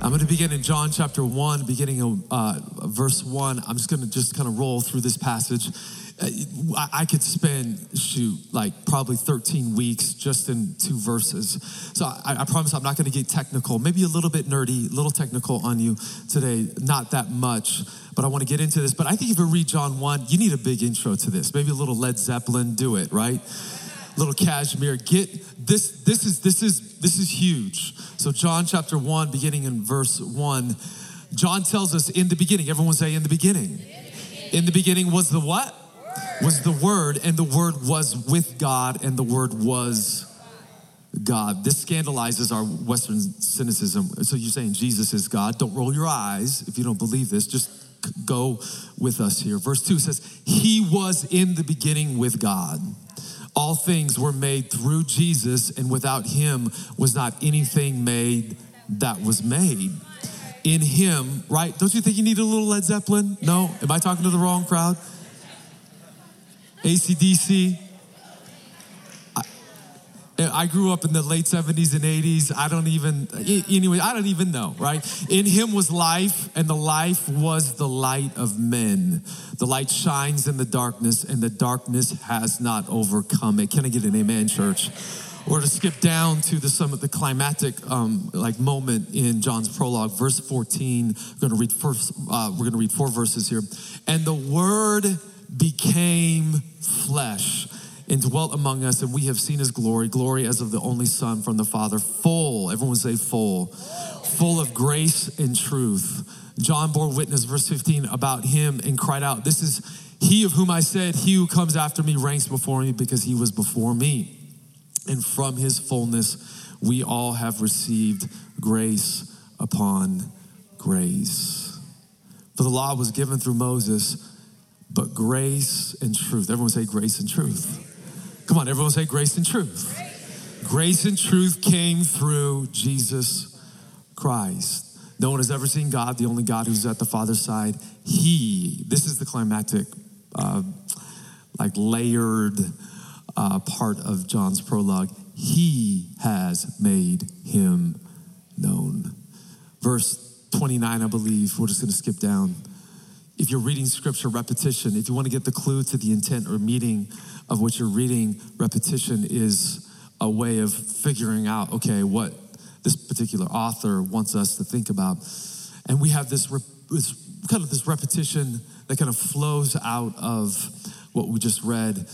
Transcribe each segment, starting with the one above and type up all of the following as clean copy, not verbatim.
I'm going to begin in John chapter 1, beginning of verse 1. I'm just going to kind of roll through this passage. I could spend, probably 13 weeks just in two verses. So I promise I'm not going to get technical, maybe a little bit nerdy, a little technical on you today, not that much, but I want to get into this. But I think if you read John 1, you need a big intro to this, maybe a little Led Zeppelin, do it, right? Little Cashmere, get this. This is huge. So John chapter 1, beginning in verse 1, John tells us in the beginning. Everyone say in the beginning. In the beginning was the what? Was the Word, and the Word was with God, and the Word was God. This scandalizes our Western cynicism. So you're saying Jesus is God. Don't roll your eyes if you don't believe this. Just go with us here. Verse 2 says, He was in the beginning with God. All things were made through Jesus, and without Him was not anything made that was made. In Him, right? Don't you think you need a little Led Zeppelin? No? Am I talking to the wrong crowd? AC/DC. I grew up in the late 70s and 80s. I don't even know, right? In Him was life, and the life was the light of men. The light shines in the darkness, and the darkness has not overcome it. Can I get an amen, church? Or to skip down to the climactic moment in John's prologue, verse 14. We're going to read four verses here. And the Word became flesh and dwelt among us, and we have seen His glory as of the only Son from the Father, full, everyone say full of grace and truth. John bore witness, verse 15, about Him and cried out, this is He of whom I said, He who comes after me ranks before me because He was before me. And from His fullness, we all have received grace upon grace. For the law was given through Moses, but grace and truth. Everyone say grace and truth. Come on, everyone say grace and truth. Grace and truth came through Jesus Christ. No one has ever seen God, the only God who's at the Father's side. This is the climactic, layered part of John's prologue. He has made Him known. Verse 29, I believe. We're just going to skip down. If you're reading scripture, repetition, if you want to get the clue to the intent or meaning of what you're reading, repetition is a way of figuring out, okay, what this particular author wants us to think about. And we have this repetition that kind of flows out of what we just read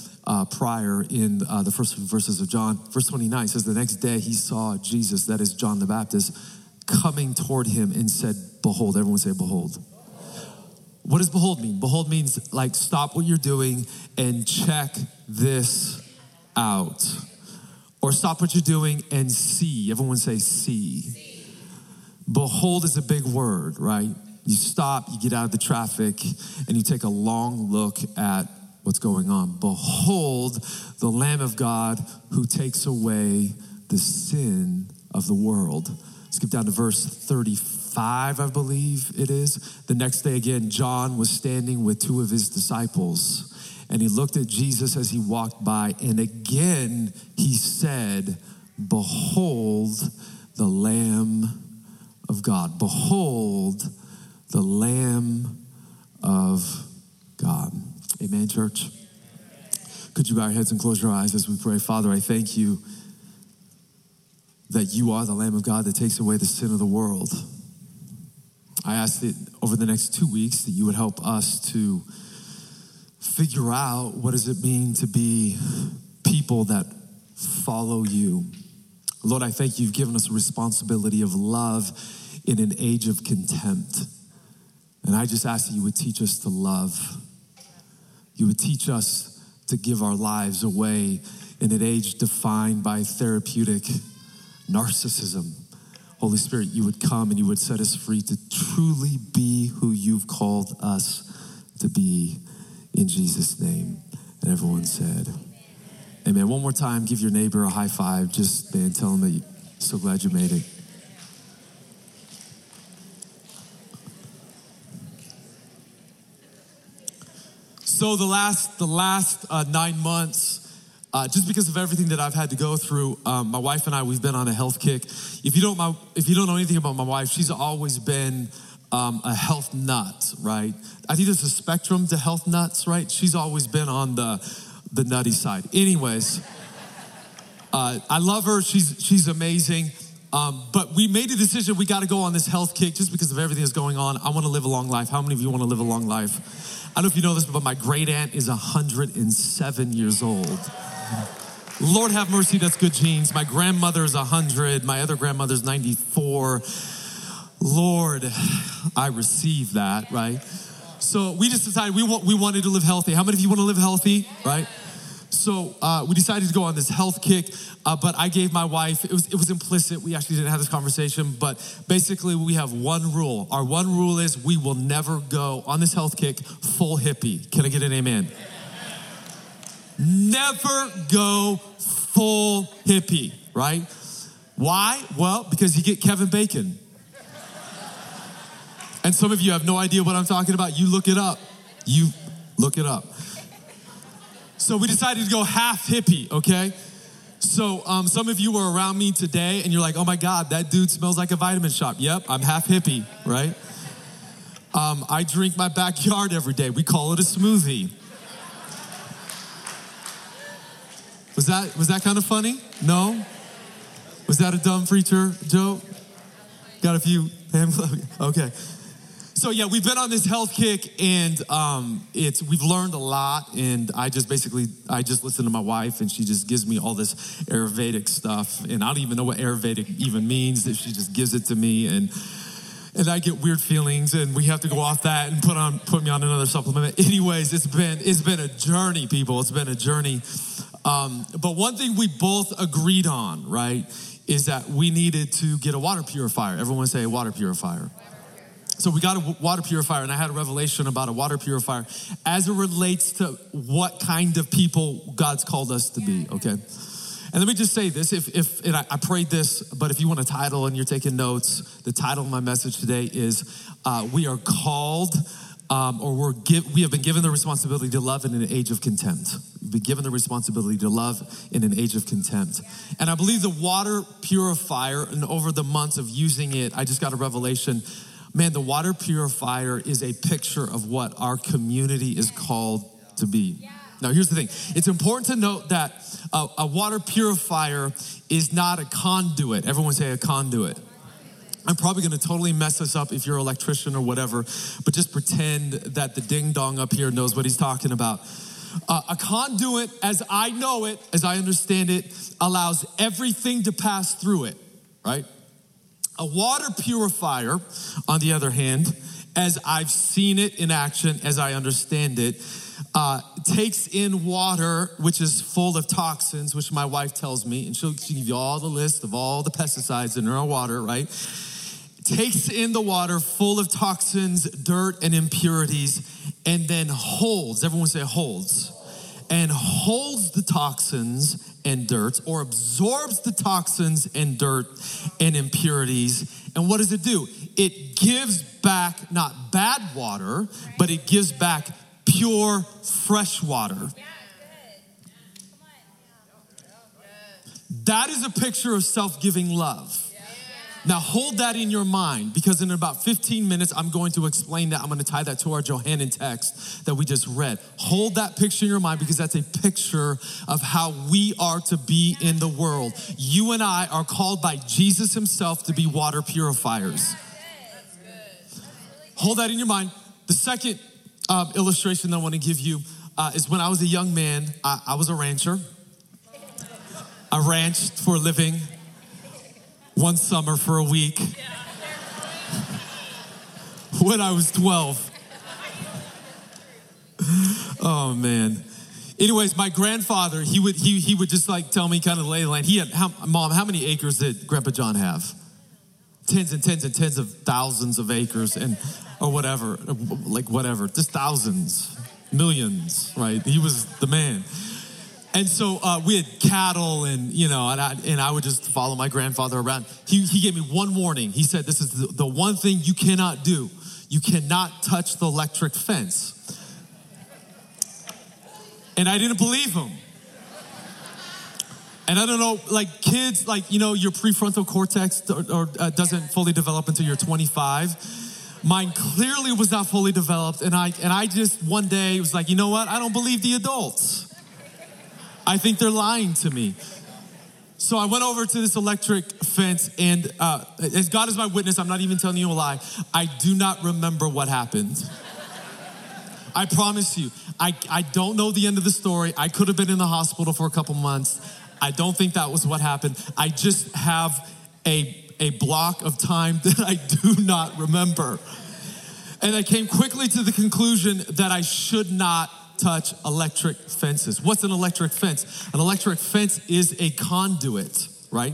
prior in the first few verses of John. Verse 29 says, the next day he saw Jesus, that is John the Baptist, coming toward him and said, behold. Everyone say, behold. What does behold mean? Behold means stop what you're doing and check this out. Or stop what you're doing and see. Everyone say see. Behold is a big word, right? You stop, you get out of the traffic, and you take a long look at what's going on. Behold the Lamb of God who takes away the sin of the world. Skip down to verse 35, I believe it is. The next day again, John was standing with two of his disciples, and he looked at Jesus as he walked by, and again he said, behold the Lamb of God. Behold the Lamb of God. Amen, church. Could you bow your heads and close your eyes as we pray? Father, I thank you that you are the Lamb of God that takes away the sin of the world. I ask that over the next 2 weeks that you would help us to figure out what does it mean to be people that follow you. Lord, I thank you. You've given us a responsibility of love in an age of contempt. And I just ask that you would teach us to love. You would teach us to give our lives away in an age defined by therapeutic narcissism. Holy Spirit, you would come and you would set us free to truly be who you've called us to be in Jesus' name. And everyone said, amen. One more time, give your neighbor a high five. Just, man, tell them that you're so glad you made it. So the last 9 months, just because of everything that I've had to go through, my wife and I, we've been on a health kick. If you don't know anything about my wife, she's always been a health nut, right? I think there's a spectrum to health nuts, right? She's always been on the nutty side. Anyways, I love her. She's amazing. But we made a decision. We got to go on this health kick just because of everything that's going on. I want to live a long life. How many of you want to live a long life? I don't know if you know this, but my great aunt is 107 years old. Lord have mercy, that's good genes. My grandmother is 100. My other grandmother's 94. Lord, I receive that, right? So we just decided we wanted to live healthy. How many of you want to live healthy, right? So we decided to go on this health kick, but I gave my wife, it was implicit. We actually didn't have this conversation, but basically we have one rule. Our one rule is we will never go on this health kick full hippie. Can I get an amen? Never go full hippie, right? Why? Well, because you get Kevin Bacon. And some of you have no idea what I'm talking about. You look it up. So we decided to go half hippie, okay? So some of you were around me today and you're like, oh my God, that dude smells like a vitamin shop. Yep, I'm half hippie, right? I drink my backyard every day. We call it a smoothie. Was that kind of funny? No? Was that a dumb preacher joke? Got a few. Okay. So yeah, we've been on this health kick, and we've learned a lot. And I just listen to my wife, and she just gives me all this Ayurvedic stuff, and I don't even know what Ayurvedic even means. That she just gives it to me, and I get weird feelings, and we have to go off that and put me on another supplement. Anyways, it's been a journey, people. It's been a journey. But one thing we both agreed on, right, is that we needed to get a water purifier. Everyone say a water purifier. So we got a water purifier, and I had a revelation about a water purifier as it relates to what kind of people God's called us to be, okay? And let me just say this, and I prayed this, but if you want a title and you're taking notes, the title of my message today is we are called, we have been given the responsibility to love in an age of contempt. We've been given the responsibility to love in an age of contempt. And I believe the water purifier, and over the months of using it, I just got a revelation. Man, the water purifier is a picture of what our community is called to be. Yeah. Now, here's the thing. It's important to note that a water purifier is not a conduit. Everyone say a conduit. I'm probably going to totally mess this up if you're an electrician or whatever, but just pretend that the ding-dong up here knows what he's talking about. A conduit, as I know it, as I understand it, allows everything to pass through it, right? A water purifier, on the other hand, as I've seen it in action, as I understand it, takes in water, which is full of toxins, which my wife tells me, and she'll give you all the list of all the pesticides in her water, right? Takes in the water full of toxins, dirt, and impurities, and then holds, everyone say holds, and holds the toxins and dirt, or absorbs the toxins and dirt and impurities. And what does it do? It gives back not bad water, but it gives back pure, fresh water. That is a picture of self-giving love. Now hold that in your mind, because in about 15 minutes, I'm going to explain that. I'm going to tie that to our Johannine text that we just read. Hold that picture in your mind, because that's a picture of how we are to be in the world. You and I are called by Jesus himself to be water purifiers. Hold that in your mind. The second illustration that I want to give you is when I was a young man, I was a rancher. I ranched for a living. One summer for a week when I was 12. Oh man. Anyways, my grandfather, he would just like tell me kind of lay the land. Mom, how many acres did Grandpa John have? tens and tens and tens of thousands of acres and or whatever, like whatever, just thousands, millions, right? He was the man. And so we had cattle and, you know, and I would just follow my grandfather around. He gave me one warning. He said, this is the one thing you cannot do. You cannot touch the electric fence. And I didn't believe him. And I don't know, like kids, like, you know, your prefrontal cortex or doesn't fully develop until you're 25. Mine clearly was not fully developed. And I just one day was like, you know what? I don't believe the adults. I think they're lying to me. So I went over to this electric fence, and as God is my witness, I'm not even telling you a lie. I do not remember what happened. I promise you, I don't know the end of the story. I could have been in the hospital for a couple months. I don't think that was what happened. I just have a block of time that I do not remember. And I came quickly to the conclusion that I should not touch electric fences. What's an electric fence? An electric fence is a conduit, right?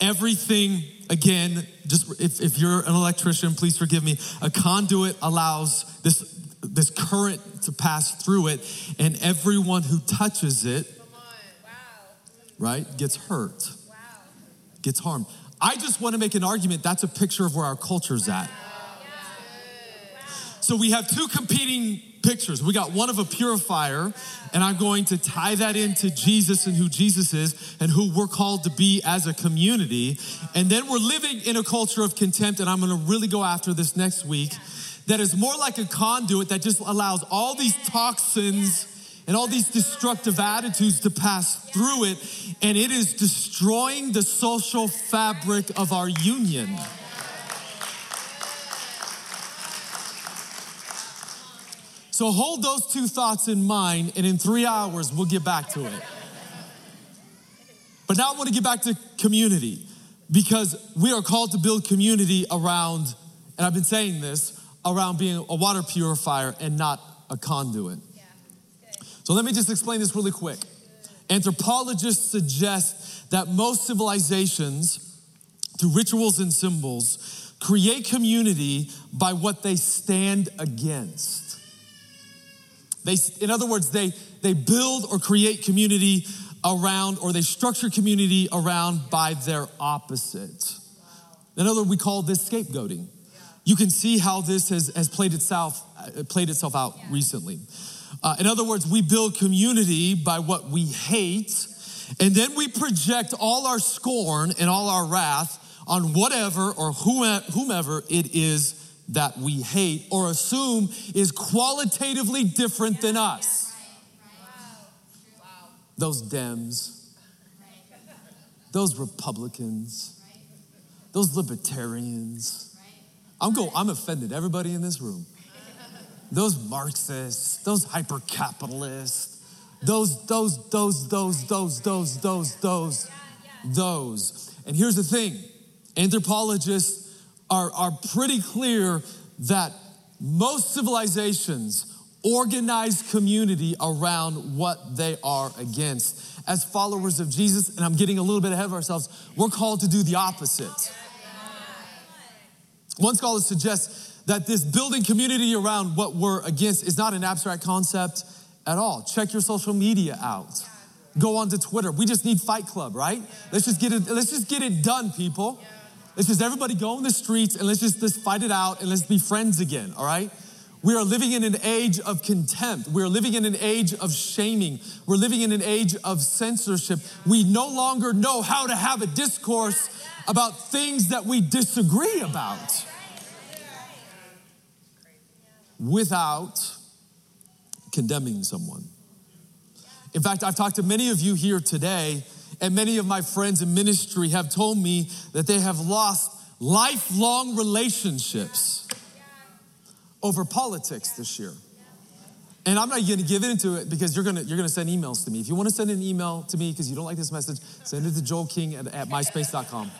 Everything, again, just if you're an electrician, please forgive me. A conduit allows this current to pass through it, and everyone who touches it, right, gets hurt, gets harmed. I just want to make an argument. That's a picture of where our culture's at. So we have two competing pictures. We got one of a purifier, and I'm going to tie that into Jesus and who Jesus is and who we're called to be as a community. And then we're living in a culture of contempt, and I'm going to really go after this next week, that is more like a conduit that just allows all these toxins and all these destructive attitudes to pass through it, and it is destroying the social fabric of our union. So hold those two thoughts in mind, and in 3 hours, we'll get back to it. But now I want to get back to community, because we are called to build community around, and I've been saying this, around being a water purifier and not a conduit. So let me just explain this really quick. Anthropologists suggest that most civilizations, through rituals and symbols, create community by what they stand against. In other words, they build or create community around, or they structure community around by their opposite. In other words, we call this scapegoating. You can see how this has played itself out recently. In other words, we build community by what we hate, and then we project all our scorn and all our wrath on whatever or whomever it is that we hate or assume is qualitatively different than us. Those Dems, those Republicans, those Libertarians. I'm offended, everybody in this room. Those Marxists, those hyper-capitalists, those. And here's the thing, anthropologists are pretty clear that most civilizations organize community around what they are against. As followers of Jesus, and I'm getting a little bit ahead of ourselves, we're called to do the opposite. One scholar suggests that this building community around what we're against is not an abstract concept at all. Check your social media out. Go onto Twitter. We just need Fight Club, right? Let's just get it done, people. Let's just everybody go in the streets and let's fight it out and let's be friends again, all right? We are living in an age of contempt. We are living in an age of shaming. We're living in an age of censorship. We no longer know how to have a discourse about things that we disagree about without condemning someone. In fact, I've talked to many of you here today, and many of my friends in ministry have told me that they have lost lifelong relationships over politics this year. And I'm not gonna give into it because you're gonna send emails to me. If you wanna send an email to me because you don't like this message, send it to Joel King at myspace.com.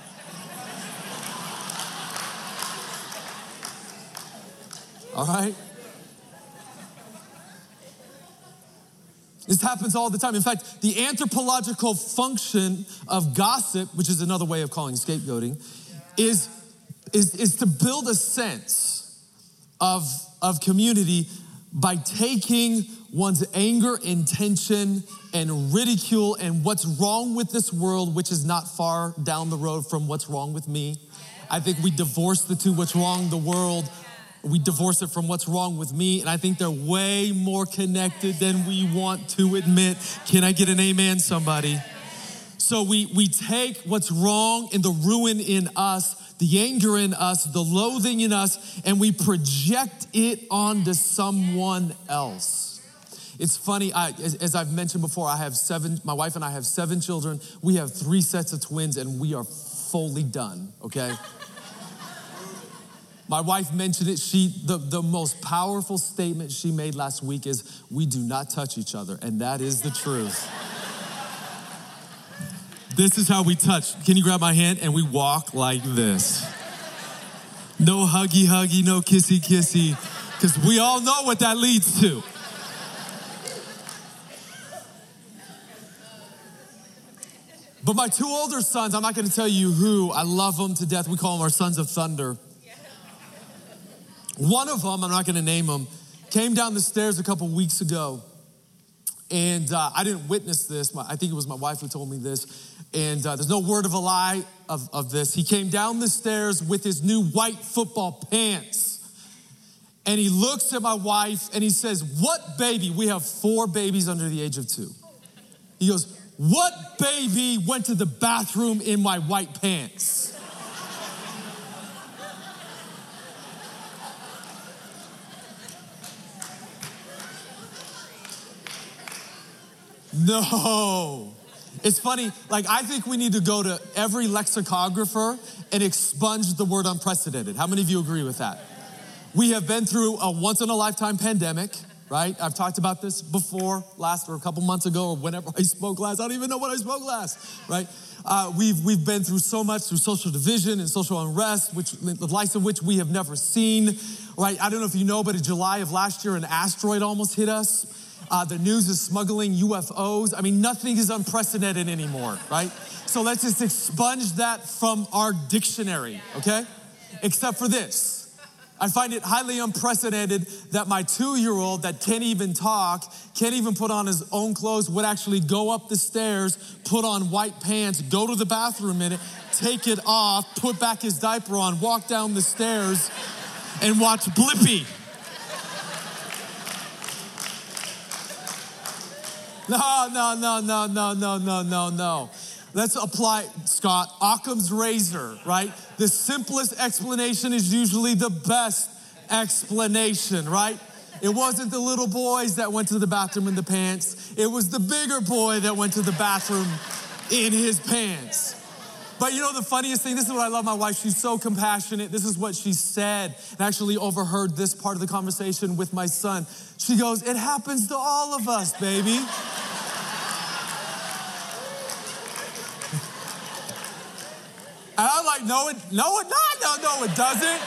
All right? This happens all the time. In fact, the anthropological function of gossip, which is another way of calling scapegoating, is is to build a sense of community by taking one's anger and tension and ridicule and what's wrong with this world, which is not far down the road from what's wrong with me. I think we divorce the two, what's wrong with the world. We divorce it from what's wrong with me, and I think they're way more connected than we want to admit. Can I get an amen, somebody? So we take what's wrong and the ruin in us, the anger in us, the loathing in us, and we project it onto someone else. It's funny, as I've mentioned before, my wife and I have 7 children. We have 3 sets of twins, and we are fully done, okay? My wife mentioned it. The most powerful statement she made last week is, we do not touch each other. And that is the truth. This is how we touch. Can you grab my hand? And we walk like this. No huggy-huggy, no kissy-kissy, because we all know what that leads to. But my 2 older sons, I'm not going to tell you who, I love them to death. We call them our sons of thunder. One of them, I'm not going to name him, came down the stairs a couple weeks ago. And I didn't witness this. I think it was my wife who told me this. And there's no word of a lie of this. He came down the stairs with his new white football pants. And he looks at my wife and he says, "What baby?" We have 4 babies under the age of 2. He goes, "What baby went to the bathroom in my white pants?" No. It's funny, like I think we need to go to every lexicographer and expunge the word unprecedented. How many of you agree with that? We have been through a once-in-a-lifetime pandemic, right? I've talked about this before, a couple months ago, or whenever I spoke last. I don't even know when I spoke last, right? We've been through so much, through social division and social unrest, the likes of which we have never seen, right? I don't know if you know, but in July of last year, an asteroid almost hit us. The news is smuggling UFOs. I mean, nothing is unprecedented anymore, right? So let's just expunge that from our dictionary, okay? Except for this. I find it highly unprecedented that my 2-year-old that can't even talk, can't even put on his own clothes, would actually go up the stairs, put on white pants, go to the bathroom in it, take it off, put back his diaper on, walk down the stairs, and watch Blippi. No. Let's apply, Scott, Occam's razor, right? The simplest explanation is usually the best explanation, right? It wasn't the little boys that went to the bathroom in the pants. It was the bigger boy that went to the bathroom in his pants. But you know the funniest thing? This is what I love my wife. She's so compassionate. This is what she said. And I actually overheard this part of the conversation with my son. She goes, "It happens to all of us, baby." And I'm like, no, it doesn't.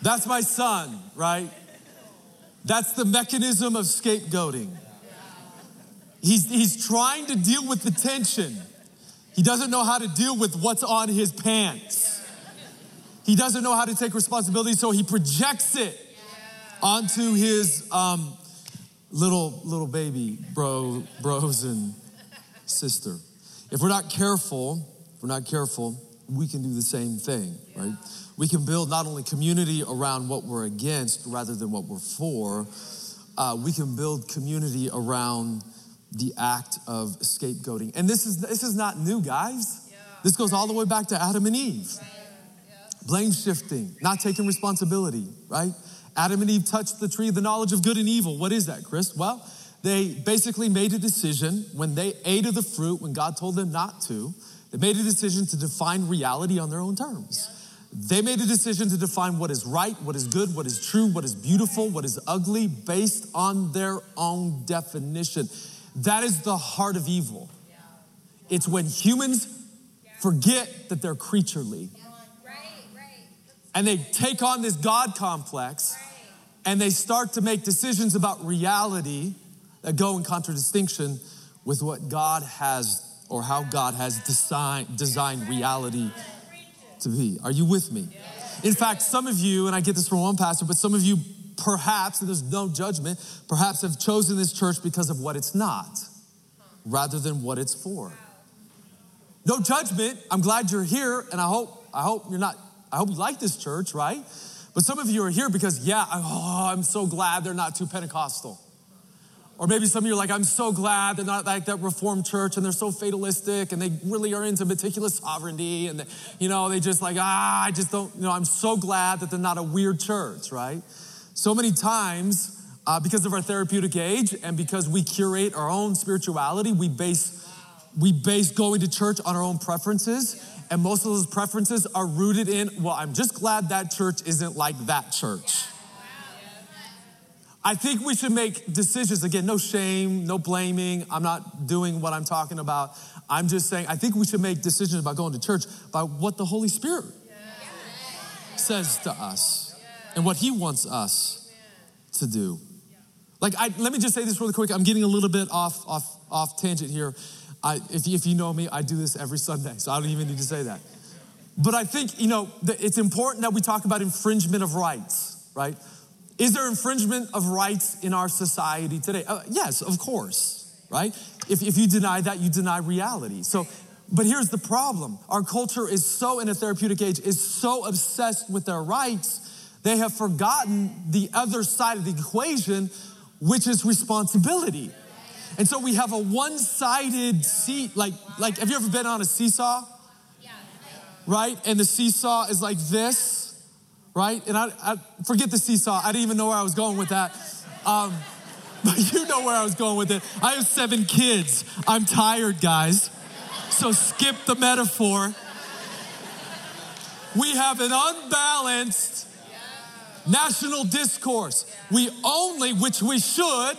That's my son, right? That's the mechanism of scapegoating. He's trying to deal with the tension. He doesn't know how to deal with what's on his pants. He doesn't know how to take responsibility, so he projects it onto his little baby bros and sister. If we're not careful, we can do the same thing, right? We can build not only community around what we're against rather than what we're for, we can build community around the act of scapegoating. And this is not new, guys. Yeah. This goes all the way back to Adam and Eve. Right. Yeah. Blame shifting, not taking responsibility, right? Adam and Eve touched the tree of the knowledge of good and evil. What is that, Chris? Well, they basically made a decision when they ate of the fruit, when God told them not to. They made a decision to define reality on their own terms. Yeah. They made a decision to define what is right, what is good, what is true, what is beautiful, what is ugly, based on their own definition. That is the heart of evil. It's when humans forget that they're creaturely. And they take on this God complex, and they start to make decisions about reality that go in contradistinction with what God has, or how God has designed reality to be. Are you with me? In fact, some of you, and I get this from one pastor, but some of you perhaps, and there's no judgment, perhaps have chosen this church because of what it's not, rather than what it's for. No judgment. I'm glad you're here, and I hope you're not. I hope you like this church, right? But some of you are here because, I'm so glad they're not too Pentecostal. Or maybe some of you are like, I'm so glad they're not like that Reformed church and they're so fatalistic and they really are into meticulous sovereignty and, they just like, I just don't, I'm so glad that they're not a weird church, right? So many times, because of our therapeutic age and because we curate our own spirituality, we base going to church on our own preferences. And most of those preferences are rooted in, I'm just glad that church isn't like that church. I think we should make decisions. Again, no shame, no blaming. I'm not doing what I'm talking about. I'm just saying, I think we should make decisions about going to church by what the Holy Spirit says to us and what he wants us to do. Like, let me just say this really quick. I'm getting a little bit off tangent here. If you know me, I do this every Sunday, so I don't even need to say that. But I think, it's important that we talk about infringement of rights, right? Is there infringement of rights in our society today? Yes, of course, right? If you deny that, you deny reality. So, but here's the problem. Our culture is so, in a therapeutic age, is so obsessed with their rights, they have forgotten the other side of the equation, which is responsibility. And so we have a one-sided seat, like have you ever been on a seesaw? Right? And the seesaw is like this, right? And I forget the seesaw. I didn't even know where I was going with that. But you know where I was going with it. I have 7 kids. I'm tired, guys. So skip the metaphor. We have an unbalanced national discourse. We only, which we should,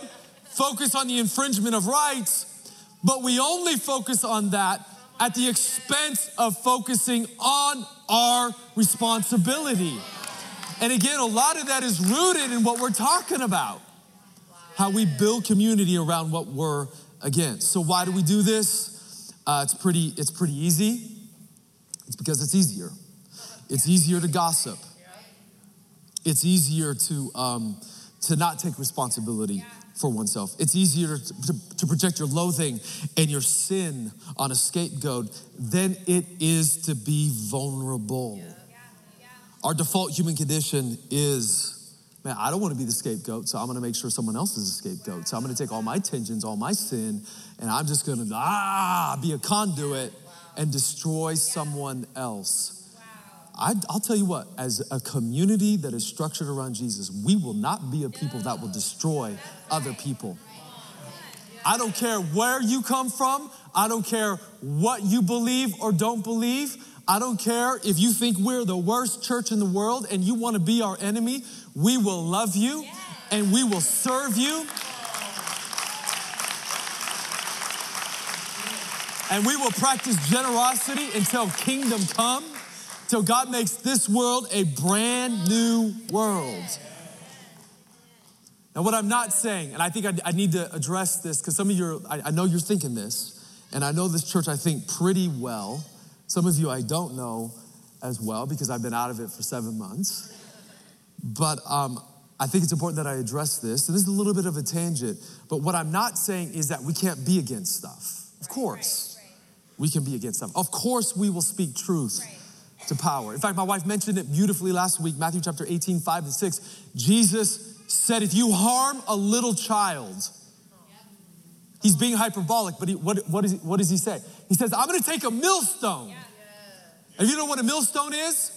focus on the infringement of rights, but we only focus on that at the expense of focusing on our responsibility. And again, a lot of that is rooted in what we're talking about, how we build community around what we're against. So why do we do this? It's pretty easy. It's because it's easier. It's easier to gossip. It's easier to not take responsibility for oneself. It's easier to project your loathing and your sin on a scapegoat than it is to be vulnerable. Our default human condition is, I don't want to be the scapegoat, so I'm going to make sure someone else is a scapegoat. So I'm going to take all my tensions, all my sin, and I'm just going to be a conduit and destroy someone else. I'll tell you what, as a community that is structured around Jesus, we will not be a people that will destroy other people. I don't care where you come from. I don't care what you believe or don't believe. I don't care if you think we're the worst church in the world and you want to be our enemy. We will love you and we will serve you. And we will practice generosity until kingdom come. So God makes this world a brand new world. Now, what I'm not saying, and I think I need to address this because some of you, I know you're thinking this, and I know this church I think pretty well. Some of you I don't know as well because I've been out of it for 7 months. But I think it's important that I address this. And this is a little bit of a tangent. But what I'm not saying is that we can't be against stuff. Of course, we can be against stuff. Of course, we will speak truth to power. In fact, my wife mentioned it beautifully last week, Matthew chapter 18, 5-6. Jesus said, if you harm a little child, he's being hyperbolic, but what does he say? He says, I'm going to take a millstone. And you know what a millstone is?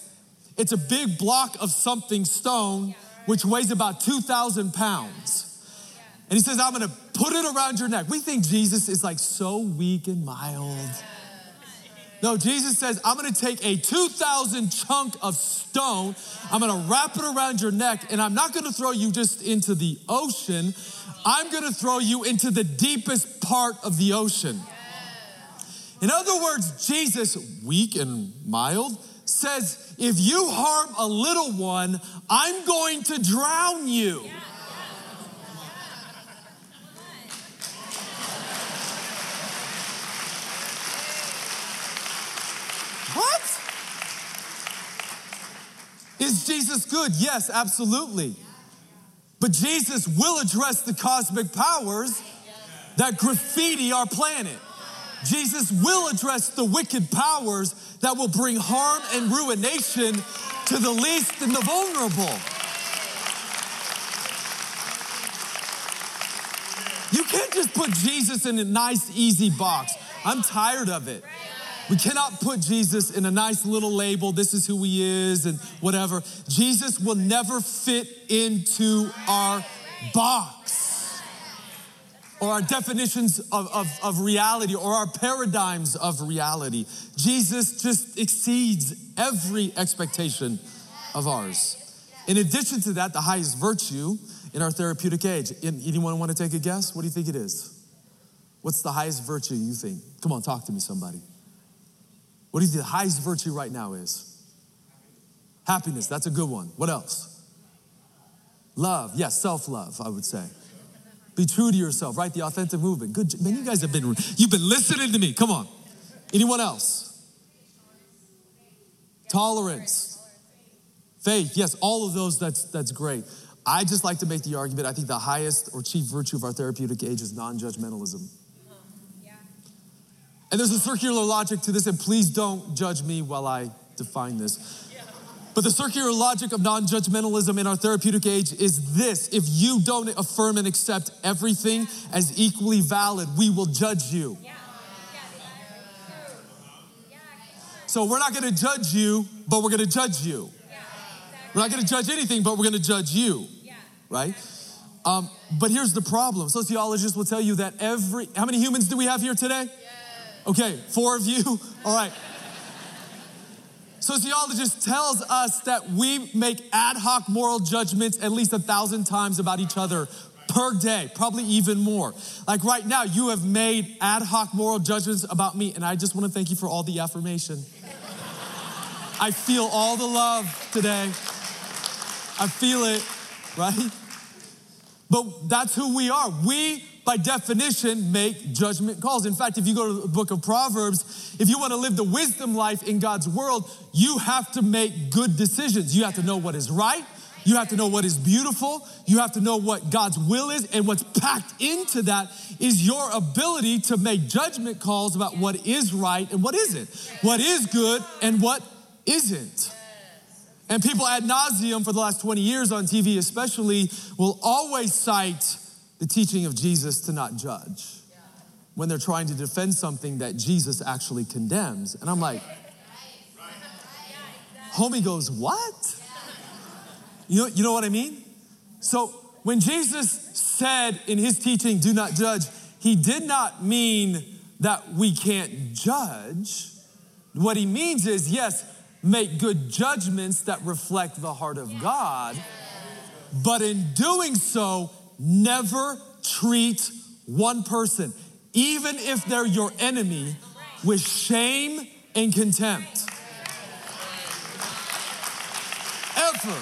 It's a big block of something stone, which weighs about 2,000 pounds. And he says, I'm going to put it around your neck. We think Jesus is like so weak and mild. No, Jesus says, I'm going to take a 2,000 chunk of stone. I'm going to wrap it around your neck. And I'm not going to throw you just into the ocean. I'm going to throw you into the deepest part of the ocean. In other words, Jesus, weak and mild, says, if you harm a little one, I'm going to drown you. Is Jesus good? Yes, absolutely. But Jesus will address the cosmic powers that graffiti our planet. Jesus will address the wicked powers that will bring harm and ruination to the least and the vulnerable. You can't just put Jesus in a nice, easy box. I'm tired of it. We cannot put Jesus in a nice little label. This is who he is and whatever. Jesus will never fit into our box or our definitions of reality or our paradigms of reality. Jesus just exceeds every expectation of ours. In addition to that, the highest virtue in our therapeutic age. Anyone want to take a guess? What do you think it is? What's the highest virtue you think? Come on, talk to me, somebody. What do you think the highest virtue right now is? Happiness, that's a good one. What else? Love, yes, self-love, I would say. Be true to yourself, right? The authentic movement. Good, man, you guys have been, you've been listening to me, come on. Anyone else? Tolerance. Faith, yes, all of those, that's great. I just like to make the argument, I think the highest or chief virtue of our therapeutic age is non-judgmentalism. And there's a circular logic to this, and please don't judge me while I define this. But the circular logic of non-judgmentalism in our therapeutic age is this: if you don't affirm and accept everything as equally valid, we will judge you. So we're not gonna judge you, but we're gonna judge you. We're not gonna judge anything, but we're gonna judge you, right? But here's the problem. Sociologists will tell you that how many humans do we have here today? Okay, 4 of you, all right. Sociologists tells us that we make ad hoc moral judgments at least 1,000 times about each other per day, probably even more. Like right now, you have made ad hoc moral judgments about me, and I just wanna thank you for all the affirmation. I feel all the love today. I feel it, right? But that's who we are. We, by definition, make judgment calls. In fact, if you go to the book of Proverbs, if you want to live the wisdom life in God's world, you have to make good decisions. You have to know what is right. You have to know what is beautiful. You have to know what God's will is. And what's packed into that is your ability to make judgment calls about what is right and what isn't, what is good and what isn't. And people ad nauseum for the last 20 years on TV especially will always cite the teaching of Jesus to not judge when they're trying to defend something that Jesus actually condemns. And I'm like, homie goes, what? You know what I mean? So when Jesus said in his teaching, do not judge, he did not mean that we can't judge. What he means is, yes, make good judgments that reflect the heart of God, but in doing so, never treat one person, even if they're your enemy, with shame and contempt. Ever.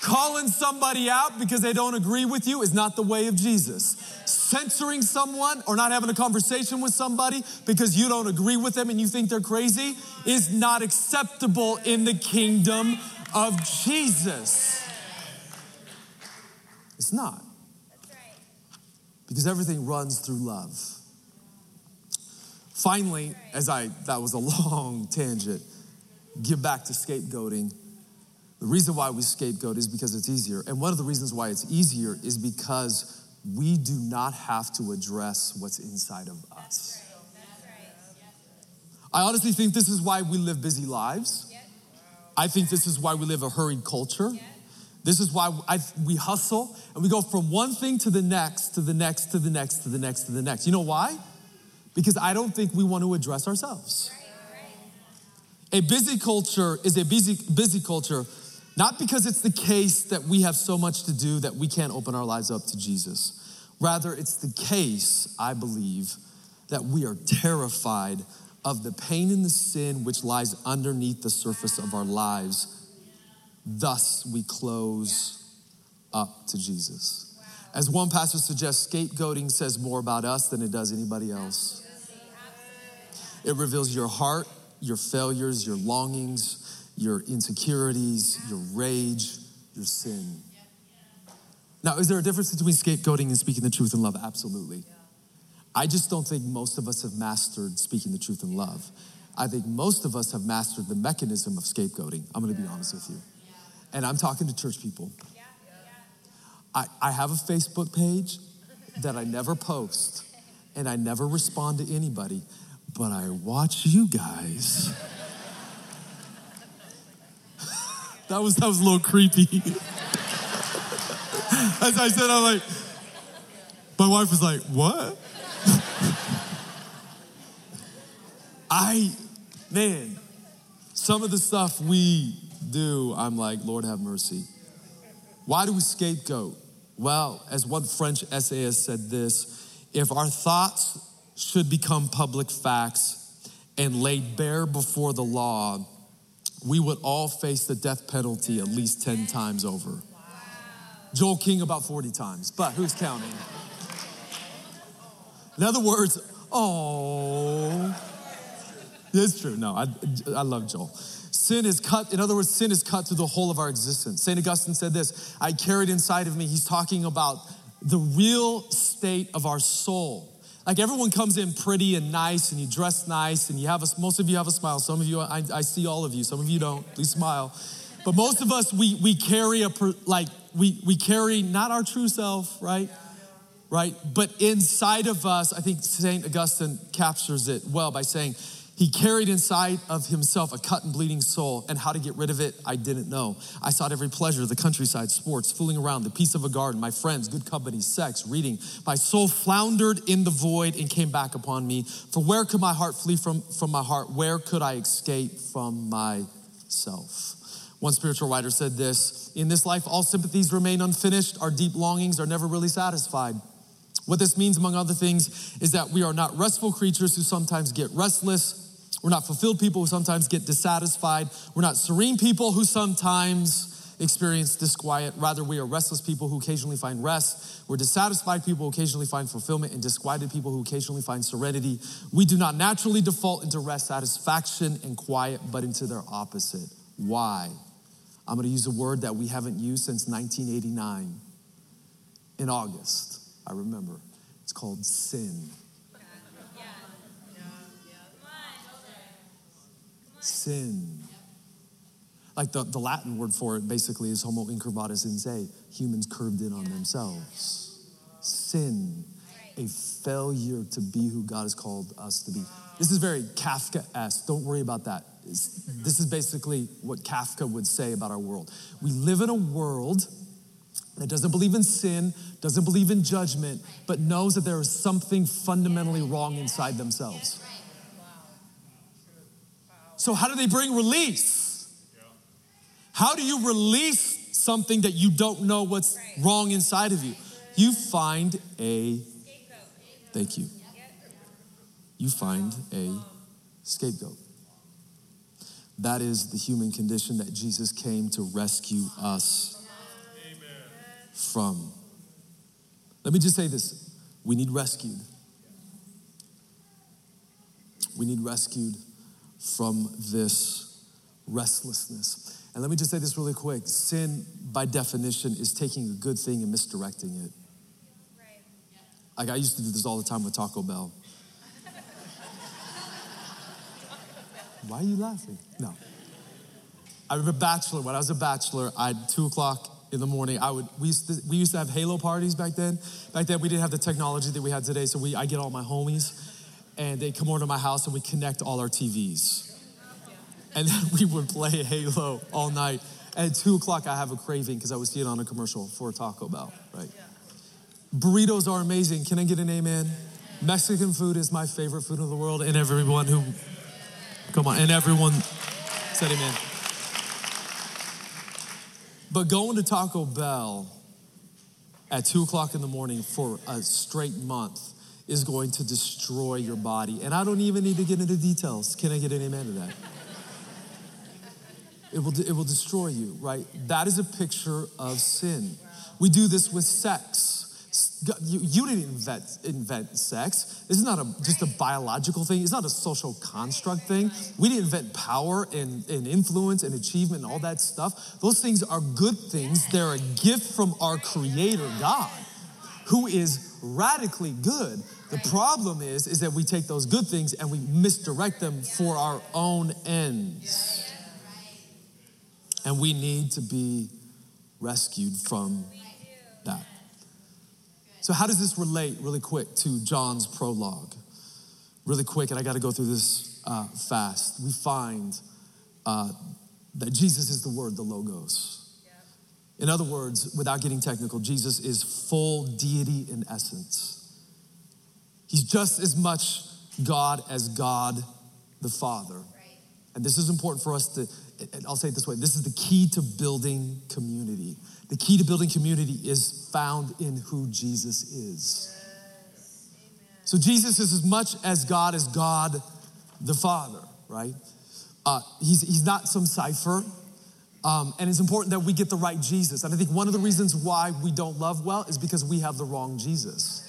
Calling somebody out because they don't agree with you is not the way of Jesus. Censoring someone or not having a conversation with somebody because you don't agree with them and you think they're crazy is not acceptable in the kingdom of Jesus. It's not. Because everything runs through love. Finally, that was a long tangent, give back to scapegoating. The reason why we scapegoat is because it's easier. And one of the reasons why it's easier is because we do not have to address what's inside of us. I honestly think this is why we live busy lives. I think this is why we live a hurried culture. This is why we hustle and we go from one thing to the next, to the next, to the next, to the next, to the next. You know why? Because I don't think we want to address ourselves. A busy culture is a busy culture, not because it's the case that we have so much to do that we can't open our lives up to Jesus. Rather, it's the case, I believe, that we are terrified of the pain and the sin which lies underneath the surface of our lives. Thus, we close up to Jesus. As one pastor suggests, scapegoating says more about us than it does anybody else. It reveals your heart, your failures, your longings, your insecurities, your rage, your sin. Now, is there a difference between scapegoating and speaking the truth in love? Absolutely. I just don't think most of us have mastered speaking the truth in love. I think most of us have mastered the mechanism of scapegoating. I'm going to be honest with you. And I'm talking to church people. I have a Facebook page that I never post and I never respond to anybody, but I watch you guys. That was a little creepy. As I said, I'm like, my wife was like, what? Some of the stuff we do, I'm like, Lord have mercy. Why do we scapegoat? Well, as one French essayist said this, if our thoughts should become public facts and laid bare before the law, we would all face the death penalty at least 10 times over. Wow. Joel King about 40 times, but who's counting? In other words, it's true. No, I love Joel. Sin is cut through the whole of our existence. Saint Augustine said this, I carried inside of me. He's talking about the real state of our soul. Like everyone comes in pretty and nice and you dress nice and most of you have a smile. Some of you, I see all of you. Some of you don't, please smile. But most of us, we carry we carry not our true self, right? But inside of us, I think Saint Augustine captures it well by saying, he carried inside of himself a cut and bleeding soul, and how to get rid of it, I didn't know. I sought every pleasure, the countryside, sports, fooling around, the peace of a garden, my friends, good company, sex, reading. My soul floundered in the void and came back upon me. For where could my heart flee from my heart? Where could I escape from myself? One spiritual writer said this, in this life, all sympathies remain unfinished. Our deep longings are never really satisfied. What this means, among other things, is that we are not restful creatures who sometimes get restless. We're not fulfilled people who sometimes get dissatisfied. We're not serene people who sometimes experience disquiet. Rather, we are restless people who occasionally find rest. We're dissatisfied people who occasionally find fulfillment, and disquieted people who occasionally find serenity. We do not naturally default into rest, satisfaction, and quiet, but into their opposite. Why? I'm going to use a word that we haven't used since 1989. In August, I remember. It's called sin. Sin. Like the Latin word for it basically is homo incurvatus in se, humans curved in on themselves. Sin, a failure to be who God has called us to be. This is very Kafka-esque. Don't worry about that. This is basically what Kafka would say about our world. We live in a world that doesn't believe in sin, doesn't believe in judgment, but knows that there is something fundamentally wrong inside themselves. So how do they bring release? How do you release something that you don't know what's wrong inside of you? You find a, thank you. You find a scapegoat. That is the human condition that Jesus came to rescue us from. Let me just say this. We need rescued. We need rescued from this restlessness. And let me just say this really quick. Sin, by definition, is taking a good thing and misdirecting it. Like I used to do this all the time with Taco Bell. Why are you laughing? No. I remember when I was a bachelor, 2:00 in the morning, we used to have Halo parties back then. Back then, we didn't have the technology that we have today, so I get all my homies. And they come over to my house and we connect all our TVs. And then we would play Halo all night. At 2:00, I have a craving because I was seeing on a commercial for Taco Bell, right? Burritos are amazing. Can I get an amen? Mexican food is my favorite food in the world. And everyone said amen. But going to Taco Bell at 2:00 in the morning for a straight month is going to destroy your body. And I don't even need to get into details. Can I get an amen to that? It will destroy you, right? That is a picture of sin. We do this with sex. You didn't invent sex. This is not just a biological thing. It's not a social construct thing. We didn't invent power and influence and achievement and all that stuff. Those things are good things. They're a gift from our Creator God, who is radically good. The problem is that we take those good things and we misdirect them for our own ends. And we need to be rescued from that. So how does this relate really quick to John's prologue? Really quick, and I gotta go through this fast. We find that Jesus is the word, the Logos. In other words, without getting technical, Jesus is full deity in essence. He's just as much God as God the Father. And this is important for us to, I'll say it this way, this is the key to building community. The key to building community is found in who Jesus is. Yes. So Jesus is as much as God the Father, right? He's not some cipher. And it's important that we get the right Jesus. And I think one of the reasons why we don't love well is because we have the wrong Jesus.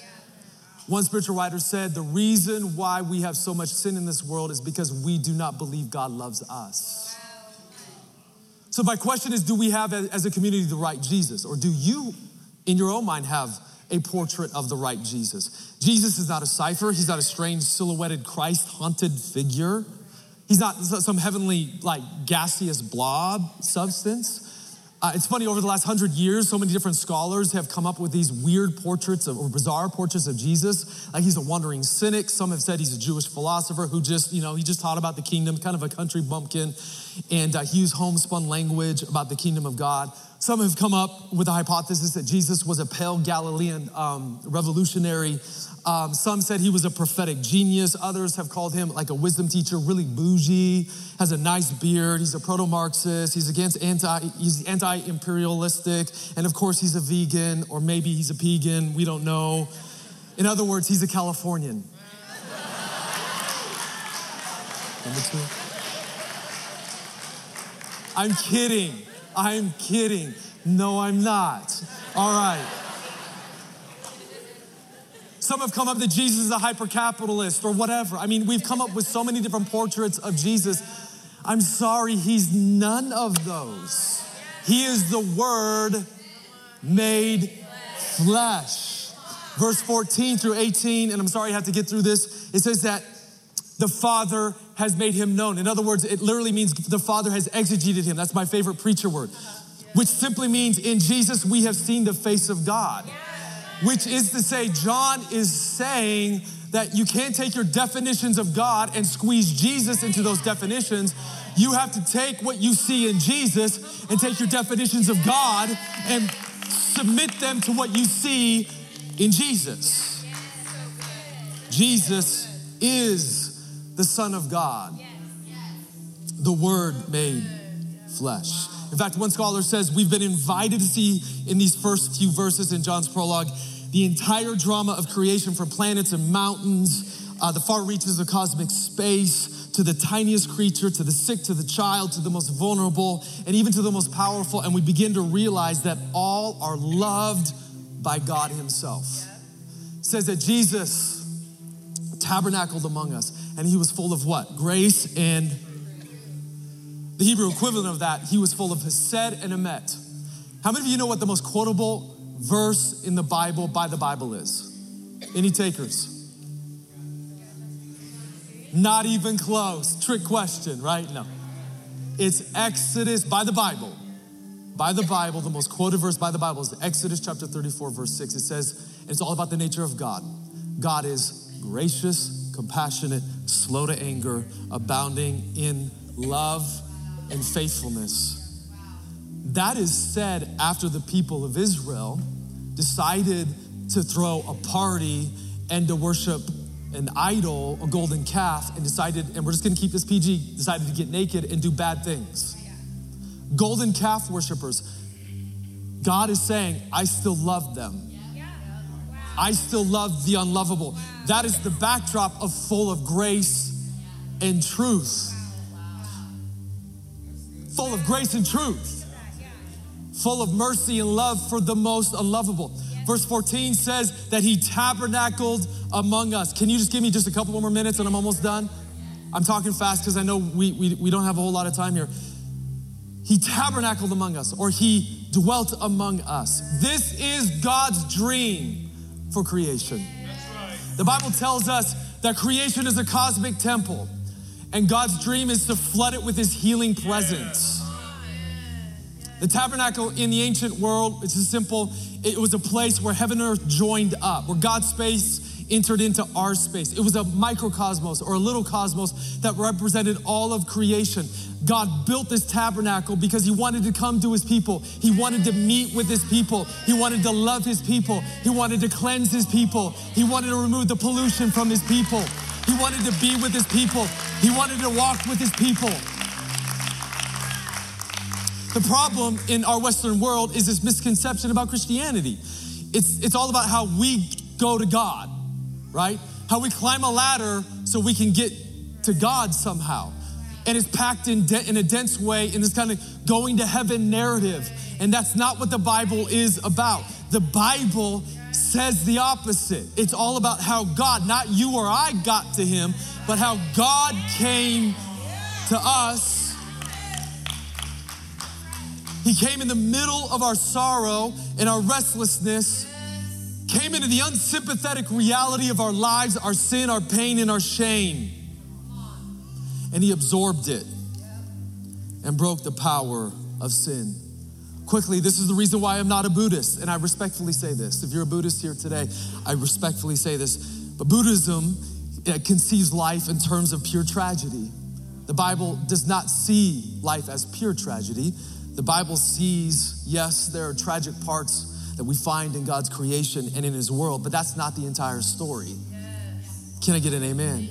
One spiritual writer said, the reason why we have so much sin in this world is because we do not believe God loves us. So my question is, do we have as a community the right Jesus? Or do you, in your own mind, have a portrait of the right Jesus? Jesus is not a cipher. He's not a strange, silhouetted, Christ-haunted figure. He's not some heavenly, gaseous blob substance. It's funny, over the last 100 years, so many different scholars have come up with these weird portraits or bizarre portraits of Jesus. Like he's a wandering cynic. Some have said he's a Jewish philosopher who just taught about the kingdom, kind of a country bumpkin. And he used homespun language about the kingdom of God. Some have come up with the hypothesis that Jesus was a pale Galilean revolutionary. Some said he was a prophetic genius. Others have called him a wisdom teacher, really bougie, has a nice beard. He's a proto-Marxist. He's anti-imperialistic. And of course, he's a vegan, or maybe he's a pagan. We don't know. In other words, he's a Californian. Number two. I'm kidding. No, I'm not. All right. Some have come up that Jesus is a hyper-capitalist or whatever. I mean, we've come up with so many different portraits of Jesus. I'm sorry, he's none of those. He is the Word made flesh. Verse 14 through 18, and I'm sorry I have to get through this. It says that the Father has made him known. In other words, it literally means the Father has exegeted him. That's my favorite preacher word, which simply means in Jesus we have seen the face of God, which is to say John is saying that you can't take your definitions of God and squeeze Jesus into those definitions. You have to take what you see in Jesus and take your definitions of God and submit them to what you see in Jesus. Jesus is the Son of God, the Word made flesh. In fact, one scholar says we've been invited to see in these first few verses in John's prologue the entire drama of creation, from planets and mountains, the far reaches of cosmic space, to the tiniest creature, to the sick, to the child, to the most vulnerable, and even to the most powerful. And we begin to realize that all are loved by God himself. It says that Jesus tabernacled among us, and he was full of what? Grace. And the Hebrew equivalent of that, he was full of hesed and emet. How many of you know what the most quotable verse in the Bible by the Bible is? Any takers? Not even close. Trick question, right? No. It's Exodus by the Bible. By the Bible, the most quoted verse by the Bible is Exodus chapter 34, verse 6. It says, it's all about the nature of God. God is gracious, compassionate, slow to anger, abounding in love and faithfulness. That is said after the people of Israel decided to throw a party and to worship an idol, a golden calf, and decided, and we're just gonna keep this PG, decided to get naked and do bad things. Golden calf worshipers. God is saying, I still love them. I still love the unlovable. Wow. That is the backdrop of full of grace and truth. Full of grace and truth. Full of mercy and love for the most unlovable. verse 14 says that he tabernacled among us. Can you just give me just a couple more minutes and I'm almost done? I'm talking fast because I know we don't have a whole lot of time here. He tabernacled among us, or he dwelt among us. This is God's dream for creation. That's right. The Bible tells us that creation is a cosmic temple, and God's dream is to flood it with his healing presence. Yeah. The tabernacle in the ancient world, it's just simple, it was a place where heaven and earth joined up, where God's space entered into our space. It was a microcosmos, or a little cosmos, that represented all of creation. God built this tabernacle because he wanted to come to his people. He wanted to meet with his people. He wanted to love his people. He wanted to cleanse his people. He wanted to remove the pollution from his people. He wanted to be with his people. He wanted to walk with his people. The problem in our Western world is this misconception about Christianity. It's all about how we go to God, right? How we climb a ladder so we can get to God somehow. And it's packed in a dense way in this kind of going to heaven narrative. And that's not what the Bible is about. The Bible says the opposite. It's all about how God, not you or I got to him, but how God came to us. He came in the middle of our sorrow and our restlessness, came into the unsympathetic reality of our lives, our sin, our pain, and our shame. And he absorbed it and broke the power of sin. Quickly, this is the reason why I'm not a Buddhist. And I respectfully say this. If you're a Buddhist here today, I respectfully say this. But Buddhism conceives life in terms of pure tragedy. The Bible does not see life as pure tragedy. The Bible sees, yes, there are tragic parts that we find in God's creation and in his world, but that's not the entire story. Yes. Can I get an amen? Amen.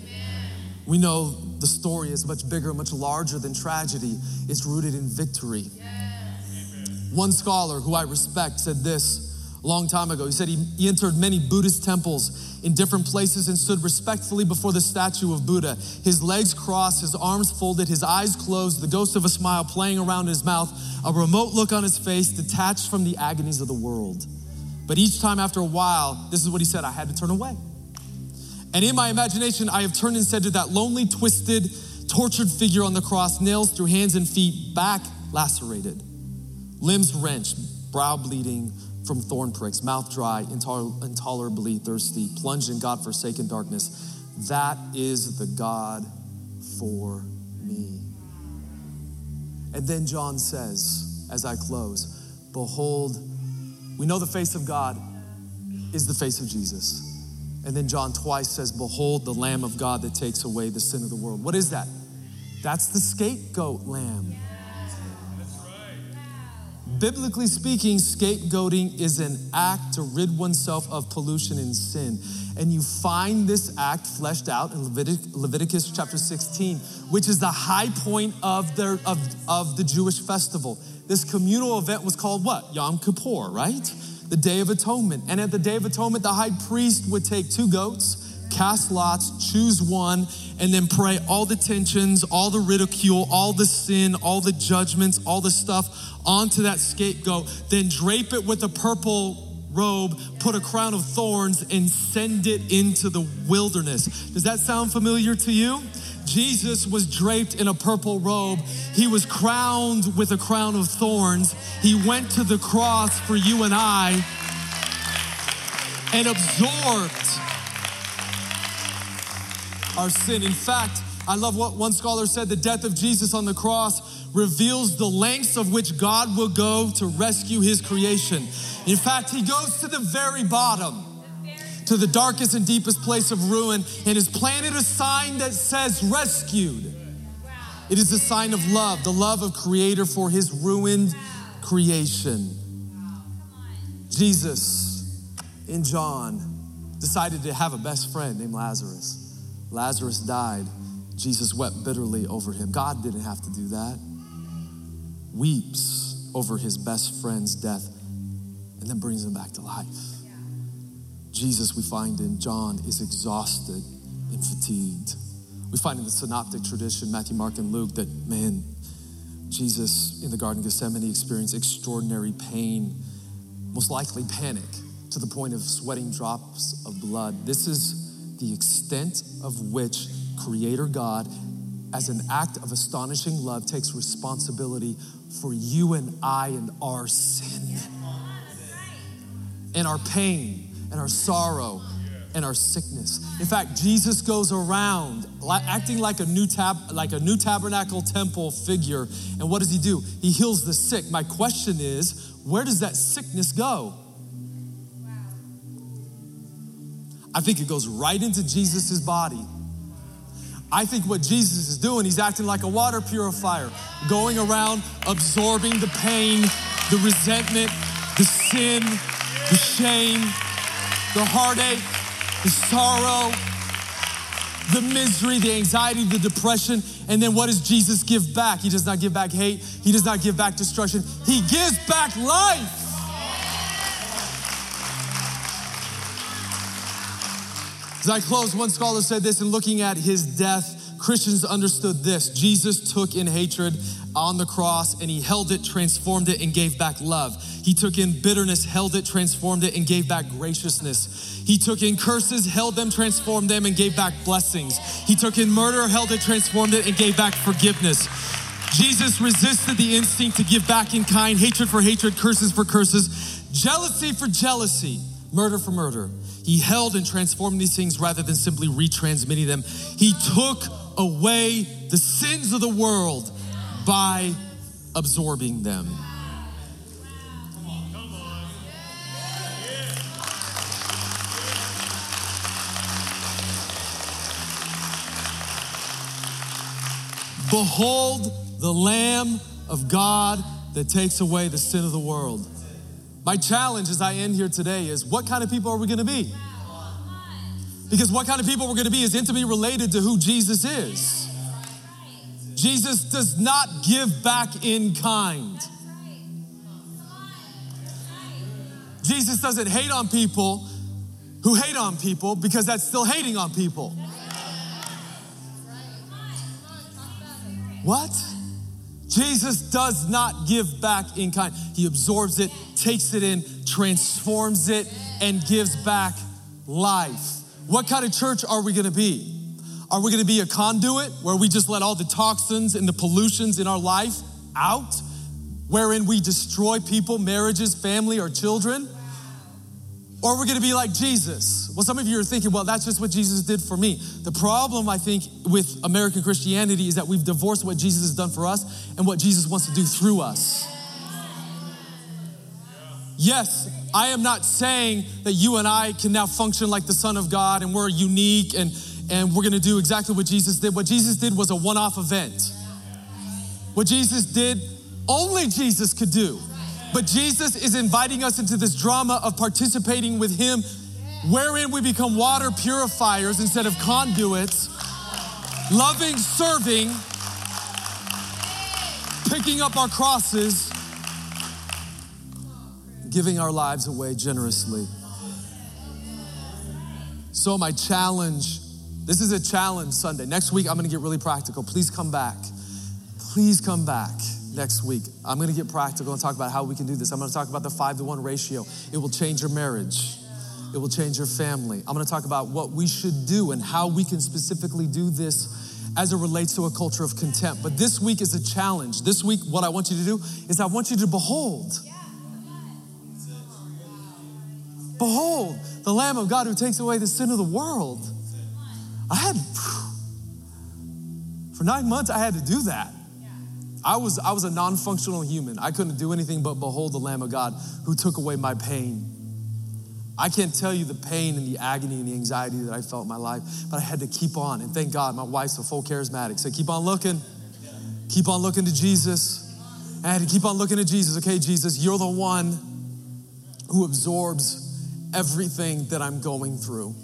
We know the story is much bigger, much larger than tragedy. It's rooted in victory. Yes. One scholar who I respect said this a long time ago. He said he entered many Buddhist temples in different places and stood respectfully before the statue of Buddha. His legs crossed, his arms folded, his eyes closed, the ghost of a smile playing around his mouth, a remote look on his face, detached from the agonies of the world. But each time after a while, this is what he said, I had to turn away. And in my imagination, I have turned and said to that lonely, twisted, tortured figure on the cross, nails through hands and feet, back lacerated, limbs wrenched, brow bleeding from thorn pricks, mouth dry, intolerably thirsty, plunged in God-forsaken darkness. That is the God for me. And then John says, as I close, behold, we know the face of God is the face of Jesus. And then John twice says, behold, the Lamb of God that takes away the sin of the world. What is that? That's the scapegoat lamb. That's right. Biblically speaking, scapegoating is an act to rid oneself of pollution and sin. And you find this act fleshed out in Leviticus chapter 16, which is the high point of the Jewish festival. This communal event was called what? Yom Kippur, right? The Day of Atonement. And at the Day of Atonement, the high priest would take two goats, cast lots, choose one, and then pray all the tensions, all the ridicule, all the sin, all the judgments, all the stuff onto that scapegoat, then drape it with a purple robe, put a crown of thorns, and send it into the wilderness. Does that sound familiar to you? Jesus was draped in a purple robe. He was crowned with a crown of thorns. He went to the cross for you and I and absorbed our sin. In fact, I love what one scholar said, the death of Jesus on the cross reveals the lengths of which God will go to rescue his creation. In fact, he goes to the very bottom, to the darkest and deepest place of ruin, and has planted a sign that says rescued. It is a sign of love, the love of Creator for his ruined creation. Jesus in John decided to have a best friend named Lazarus. Lazarus died. Jesus wept bitterly over him. God didn't have to do that. Weeps over his best friend's death and then brings him back to life. Jesus, we find in John, is exhausted and fatigued. We find in the synoptic tradition, Matthew, Mark, and Luke, that, man, Jesus in the Garden of Gethsemane experienced extraordinary pain, most likely panic, to the point of sweating drops of blood. This is the extent of which Creator God, as an act of astonishing love, takes responsibility for you and I and our sin and our pain and our sorrow and our sickness. In fact, Jesus goes around acting like a new tabernacle temple figure. And what does he do? He heals the sick. My question is, where does that sickness go? Wow. I think it goes right into Jesus' body. I think what Jesus is doing, he's acting like a water purifier, going around absorbing the pain, the resentment, the sin, the shame, the heartache, the sorrow, the misery, the anxiety, the depression. And then what does Jesus give back? He does not give back hate. He does not give back destruction. He gives back life. As I close, one scholar said this: in looking at his death, Christians understood this. Jesus took in hatred on the cross, and he held it, transformed it, and gave back love. He took in bitterness, held it, transformed it, and gave back graciousness. He took in curses, held them, transformed them, and gave back blessings. He took in murder, held it, transformed it, and gave back forgiveness. Jesus resisted the instinct to give back in kind, hatred for hatred, curses for curses, jealousy for jealousy, murder for murder. He held and transformed these things rather than simply retransmitting them. He took away the sins of the world by absorbing them. Behold the Lamb of God that takes away the sin of the world. My challenge as I end here today is, what kind of people are we going to be? Because what kind of people we're going to be is intimately related to who Jesus is. Jesus does not give back in kind. Jesus doesn't hate on people who hate on people, because that's still hating on people. What? Jesus does not give back in kind. He absorbs it, takes it in, transforms it, and gives back life. What kind of church are we going to be? Are we going to be a conduit where we just let all the toxins and the pollutions in our life out, wherein we destroy people, marriages, family, or children? Or are we going to be like Jesus? Well, some of you are thinking, well, that's just what Jesus did for me. The problem, I think, with American Christianity is that we've divorced what Jesus has done for us and what Jesus wants to do through us. Yes, I am not saying that you and I can now function like the Son of God and we're unique and we're going to do exactly what Jesus did. What Jesus did was a one-off event. What Jesus did, only Jesus could do. But Jesus is inviting us into this drama of participating with him, wherein we become water purifiers instead of conduits, loving, serving, picking up our crosses, giving our lives away generously. So my challenge, this is a challenge Sunday. Next week, I'm going to get really practical. Please come back. Please come back next week. I'm going to get practical and talk about how we can do this. I'm going to talk about the 5-to-1 ratio. It will change your marriage. It will change your family. I'm going to talk about what we should do and how we can specifically do this as it relates to a culture of contempt. But this week is a challenge. This week, what I want you to do is I want you to behold. Behold, the Lamb of God who takes away the sin of the world. For 9 months, I had to do that. I was a non-functional human. I couldn't do anything but behold the Lamb of God who took away my pain. I can't tell you the pain and the agony and the anxiety that I felt in my life, but I had to keep on. And thank God, my wife's a full charismatic. So keep on looking. Keep on looking to Jesus. I had to keep on looking to Jesus. Okay, Jesus, you're the one who absorbs everything that I'm going through.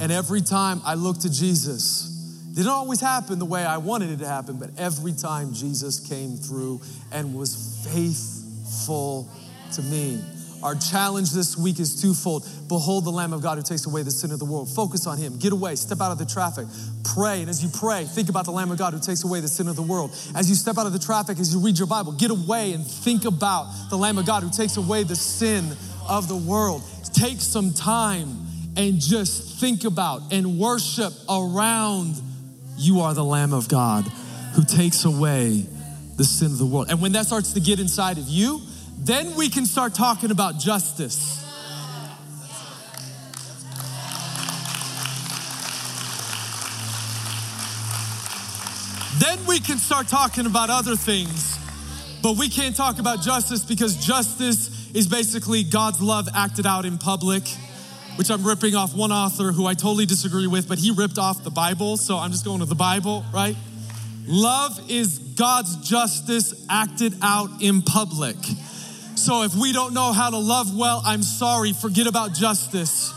And every time I look to Jesus, it didn't always happen the way I wanted it to happen, but every time Jesus came through and was faithful to me. Our challenge this week is twofold. Behold the Lamb of God who takes away the sin of the world. Focus on him. Get away. Step out of the traffic. Pray. And as you pray, think about the Lamb of God who takes away the sin of the world. As you step out of the traffic, as you read your Bible, get away and think about the Lamb of God who takes away the sin of the world. take some time and just think about and worship around, you are the Lamb of God who takes away the sin of the world. And when that starts to get inside of you, then we can start talking about justice. Then we can start talking about other things, but we can't talk about justice because justice is basically God's love acted out in public, which I'm ripping off one author who I totally disagree with, but he ripped off the Bible, so I'm just going to the Bible, right? Love is God's justice acted out in public. So if we don't know how to love well, I'm sorry, forget about justice.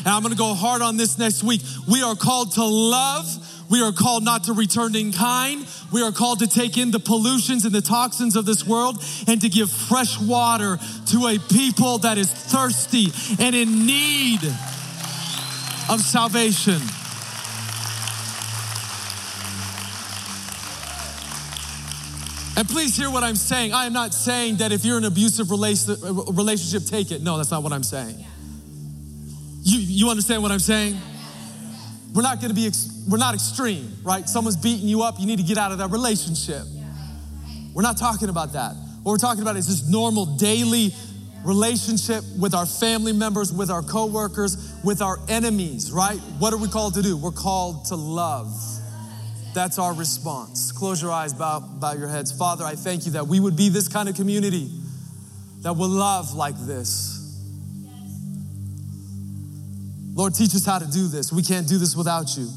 And I'm gonna go hard on this next week. We are called to love. We are called not to return in kind. We are called to take in the pollutions and the toxins of this world and to give fresh water to a people that is thirsty and in need of salvation. And please hear what I'm saying. I am not saying that if you're in an abusive relationship, take it. No, that's not what I'm saying. You understand what I'm saying? We're not going to be, we're not extreme, right? Someone's beating you up, you need to get out of that relationship. We're not talking about that. What we're talking about is just normal daily relationship with our family members, with our coworkers, with our enemies, right? What are we called to do? We're called to love. That's our response. Close your eyes, bow your heads. Father, I thank you that we would be this kind of community that will love like this. Lord, teach us how to do this. We can't do this without you.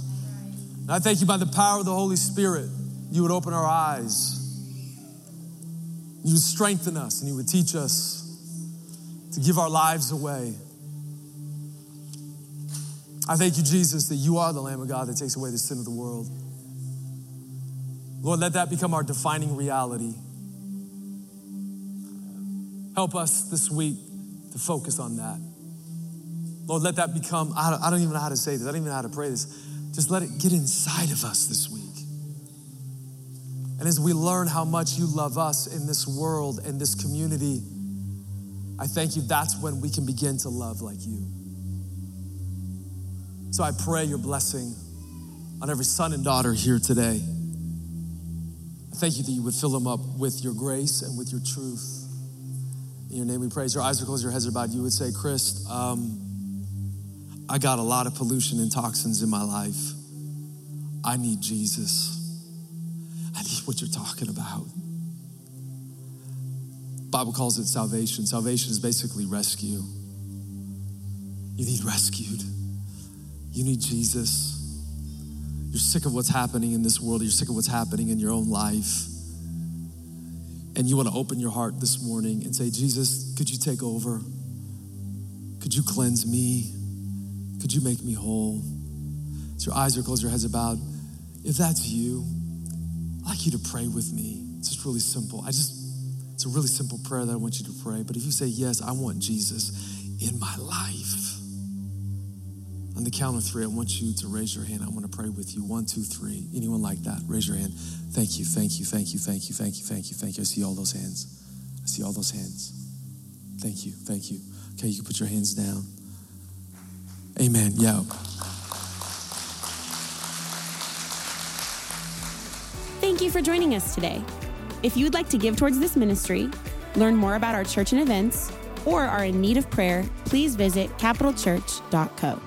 And I thank you by the power of the Holy Spirit, you would open our eyes. You would strengthen us and you would teach us to give our lives away. I thank you, Jesus, that you are the Lamb of God that takes away the sin of the world. Lord, let that become our defining reality. Help us this week to focus on that. Lord, let that become, I don't even know how to say this. I don't even know how to pray this. Just let it get inside of us this week. And as we learn how much you love us in this world and this community, I thank you that's when we can begin to love like you. So I pray your blessing on every son and daughter here today. I thank you that you would fill them up with your grace and with your truth. In your name we praise. Your eyes are closed, your heads are bowed. You would say, Chris, I got a lot of pollution and toxins in my life. I need Jesus. I need what you're talking about. The Bible calls it salvation. Salvation is basically rescue. You need rescued. You need Jesus. You're sick of what's happening in this world. You're sick of what's happening in your own life. And you want to open your heart this morning and say, Jesus, could you take over? Could you cleanse me? Could you make me whole? As your eyes are closed, your heads are bowed. If that's you, I'd like you to pray with me. It's just really simple. It's a really simple prayer that I want you to pray. But if you say, yes, I want Jesus in my life. On the count of three, I want you to raise your hand. I want to pray with you. 1, 2, 3. Anyone like that? Raise your hand. Thank you, thank you, thank you, thank you, thank you, thank you, thank you. I see all those hands. I see all those hands. Thank you, thank you. Okay, you can put your hands down. Amen. Yeah. Thank you for joining us today. If you would like to give towards this ministry, learn more about our church and events, or are in need of prayer, please visit capitalchurch.co.